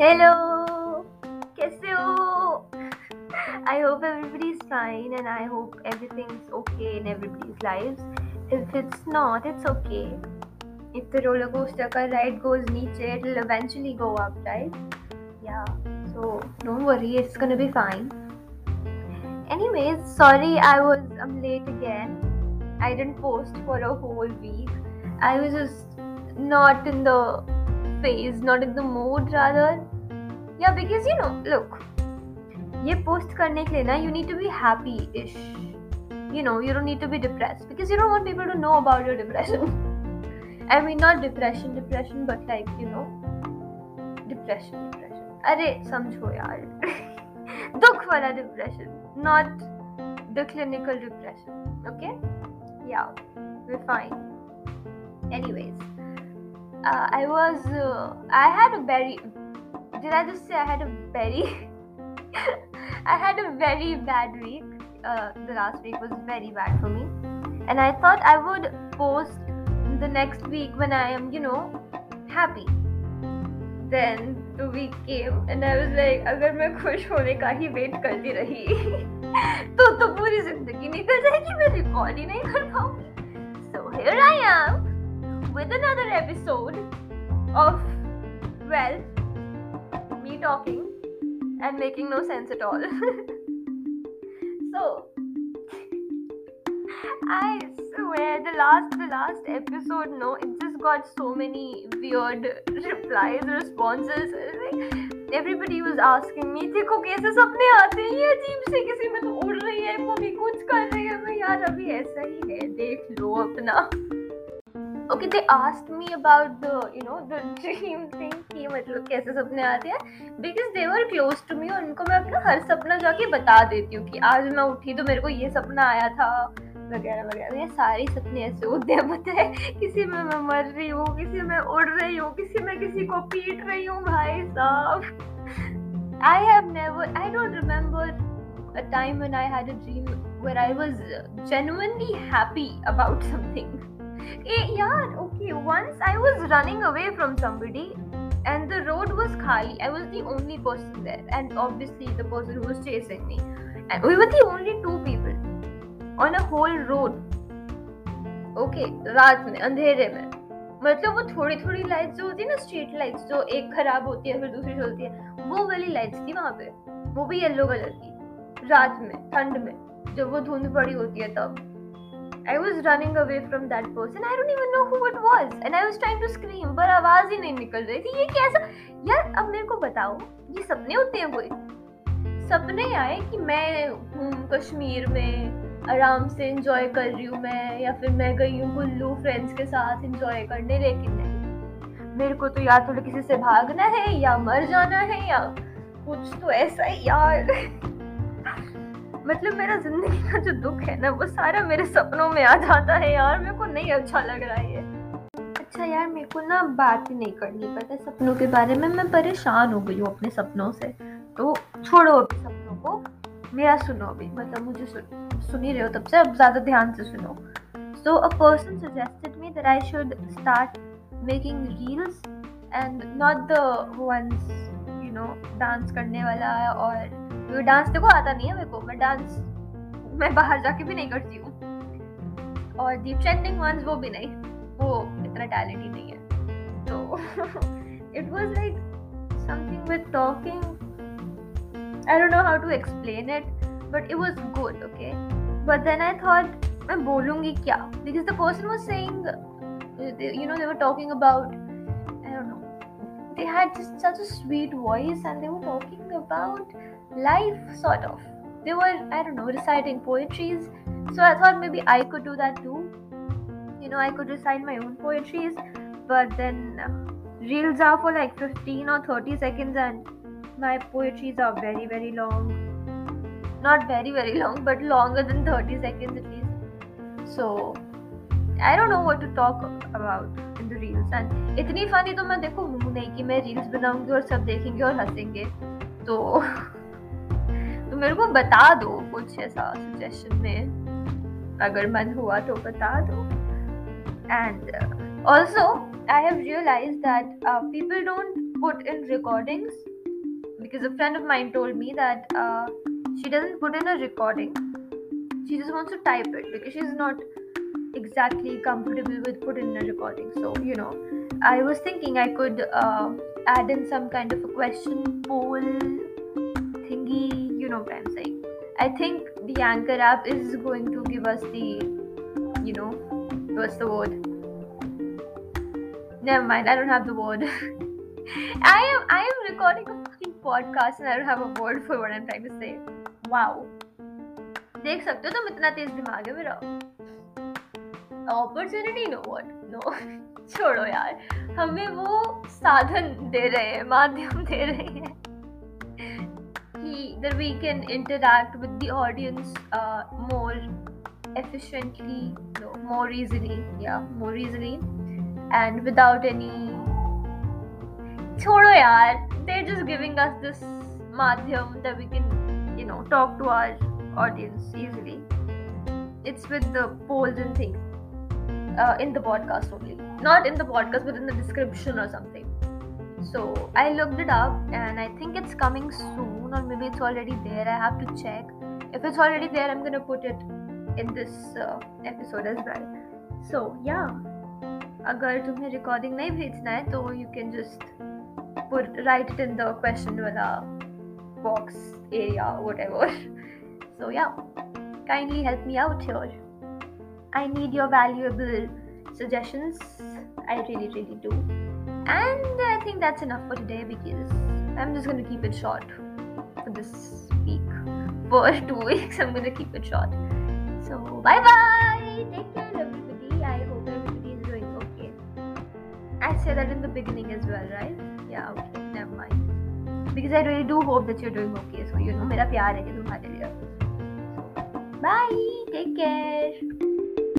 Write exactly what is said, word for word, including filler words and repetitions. Hello! कैसे हो? I hope everybody's fine and I hope everything's okay in everybody's lives. If it's not, it's okay. If the roller coaster ka ride goes नीचे, it'll eventually go up, right? Yeah, so don't worry, it's gonna be fine. Anyways, sorry I was I'm late again. I didn't post for a whole week. I was just not in the phase, not in the mood rather. Yeah, because you know, look. ये post करने के लिए ना you need to be happy ish you know you don't need to be depressed because you don't want people to know about your depression I mean not depression depression but like you know depression depression अरे समझो यार दुख वाला depression not the clinical depression okay yeah we are fine anyways I was I had a very did I just say I had a very I had a very bad week. Uh, the last week was very bad for me. And I thought I would post the next week when I am, you know, happy. Then the week came and I was like, अगर मैं खुश होने का ही wait करती रही तो तो पूरी जिंदगी निकल जाएगी मैं record ही नहीं कर पाऊँगी. So here I am with another episode of, well, me talking. And making no sense at all. So, I swear the last the last episode, no, it just got so many weird replies, responses. Like everybody was asking me, देखो कैसे सपने आते हैं ये अजीब से किसी में तो उड़ रही है वो भी कुछ कर रही है मैं यार अभी ऐसा ही है देख लो अपना. Okay, they asked me about the, you know, the dream thing कि मतलब कैसे सपने आते हैं because they were close to me और उनको मैं अपना हर सपना जाके बता देती हूँ कि आज मैं उठी तो मेरे को ये सपना आया था वगैरह वगैरह ये सारे सपने ऐसे होते हैं पता है किसी में मैं मर रही हूँ किसी में उड़ रही हूँ किसी में किसी को पीट रही हूँ भाई साहब I have never I don't remember a time when I had a dream where I was genuinely happy about something. Yeah, okay, once I was running away from somebody and the road was khali. I was the only person there and obviously the person who was chasing me. And we were the only two people on a whole road. Okay, रात में अंधेरे में मतलब वो थोड़ी थोड़ी lights जो होती है ना स्ट्रीट लाइट्स जो एक खराब होती है फिर दूसरी चलती है वो वाली लाइट्स थी वहाँ पे वो भी येलो कलर की रात में ठंड में जब वो धुंध पड़ी होती है तब I was running away from that person. I don't even know who it was. And I was trying to scream, पर आवाज ही नहीं निकल रही थी. ये कैसा? यार अब मेरे को बताओ, ये सपने होते हैं कोई? सपने आए कि मैं हूँ कश्मीर में आराम से enjoy कर रही हूँ मैं, या फिर मैं गई हूँ कुल्लू friends के साथ enjoy करने लेकिन नहीं. मेरे को तो यार थोड़ा किसी से भागना है, या मर जाना है, या कुछ तो ऐसा ही यार. मतलब मेरा जिंदगी का जो दुख है ना वो सारा मेरे सपनों में आ जाता है यार मेरे को नहीं अच्छा लग रहा है अच्छा यार मेरे को ना बात ही नहीं करनी पता सपनों के बारे में मैं परेशान हो गई हूँ अपने सपनों से तो छोड़ो अभी सपनों को मेरा सुनो अभी मतलब मुझे सुन सुन ही रहे हो तब से अब ज़्यादा ध्यान से सुनो so a person suggested me that I should start making reels and not the ones you know dance करने वाला और डांस देखो आता नहीं है मेरे को मैं डांस मैं बाहर जाके भी नहीं करती हूँ और दी ट्रेंडिंग वंस वो भी नहीं वो इतना टैलेंट ही नहीं है तो it was like something with talking I don't know how to explain it but it was good okay but then I thought मैं बोलूँगी क्या because the person was saying you know they were talking about I don't know they had just such a sweet voice and they were talking about life sort of they were I don't know reciting poetries so I thought maybe I could do that too you know I could recite my own poetries but then uh, reels are for like fifteen or thirty seconds and my poetries are very very long not very very long but longer than thirty seconds at least so I don't know what to talk about in the reels and itni funny to main dekho hu nahi ki main reels banaungi aur sab dekhenge aur hasenge to तो मेरे को बता दो कुछ ऐसा suggestion में अगर मन हुआ तो बता दो and also I have realise that people don't put in recordings, because a friend of mine told me that uh, she doesn't put in a recording. She just wants to type it because she's not exactly comfortable with putting in a recording. So, you know, I was thinking I could uh, add in some kind of a question poll thingy, you know what I'm saying. I think the Anchor app is going to give us the, you know, what's the word? Never mind, I don't have the word. I am I am recording a fucking podcast and I don't have a word for what I'm trying to say. Wow. देख सकते हो तुम इतना तेज दिमाग है मेरा. Opportunity, no what? No. छोड़ो यार, हमें वो साधन दे रहे हैं, माध्यम दे रहे हैं कि that we can interact with the audience uh, more efficiently, no, more easily, yeah, more easily, and without any. Chodo yaar, they're just giving us this madhyam that we can, you know, talk to our audience easily. It's with the polls and things uh, in the podcast only, not in the podcast but in the description or something. So I looked it up and I think it's coming soon, or maybe it's already there. I have to check. If it's already there, I'm gonna put it in this uh, episode as well. So yeah, अगर तुम्हें recording नहीं भेजना है तो you can just put write it in the question वाला box area or whatever. So yeah, kindly help me out here. I need your valuable suggestions. I really really do. And I think that's enough for today, because I'm just going to keep it short for this week. For two weeks I'm going to keep it short. So bye bye. Take care everybody. I hope everybody is doing okay. I said that in the beginning as well, right? Yeah, okay, never mind. Because I really do hope that you're doing okay. So you know, mera pyar hai tumhare liye. Bye. Take care.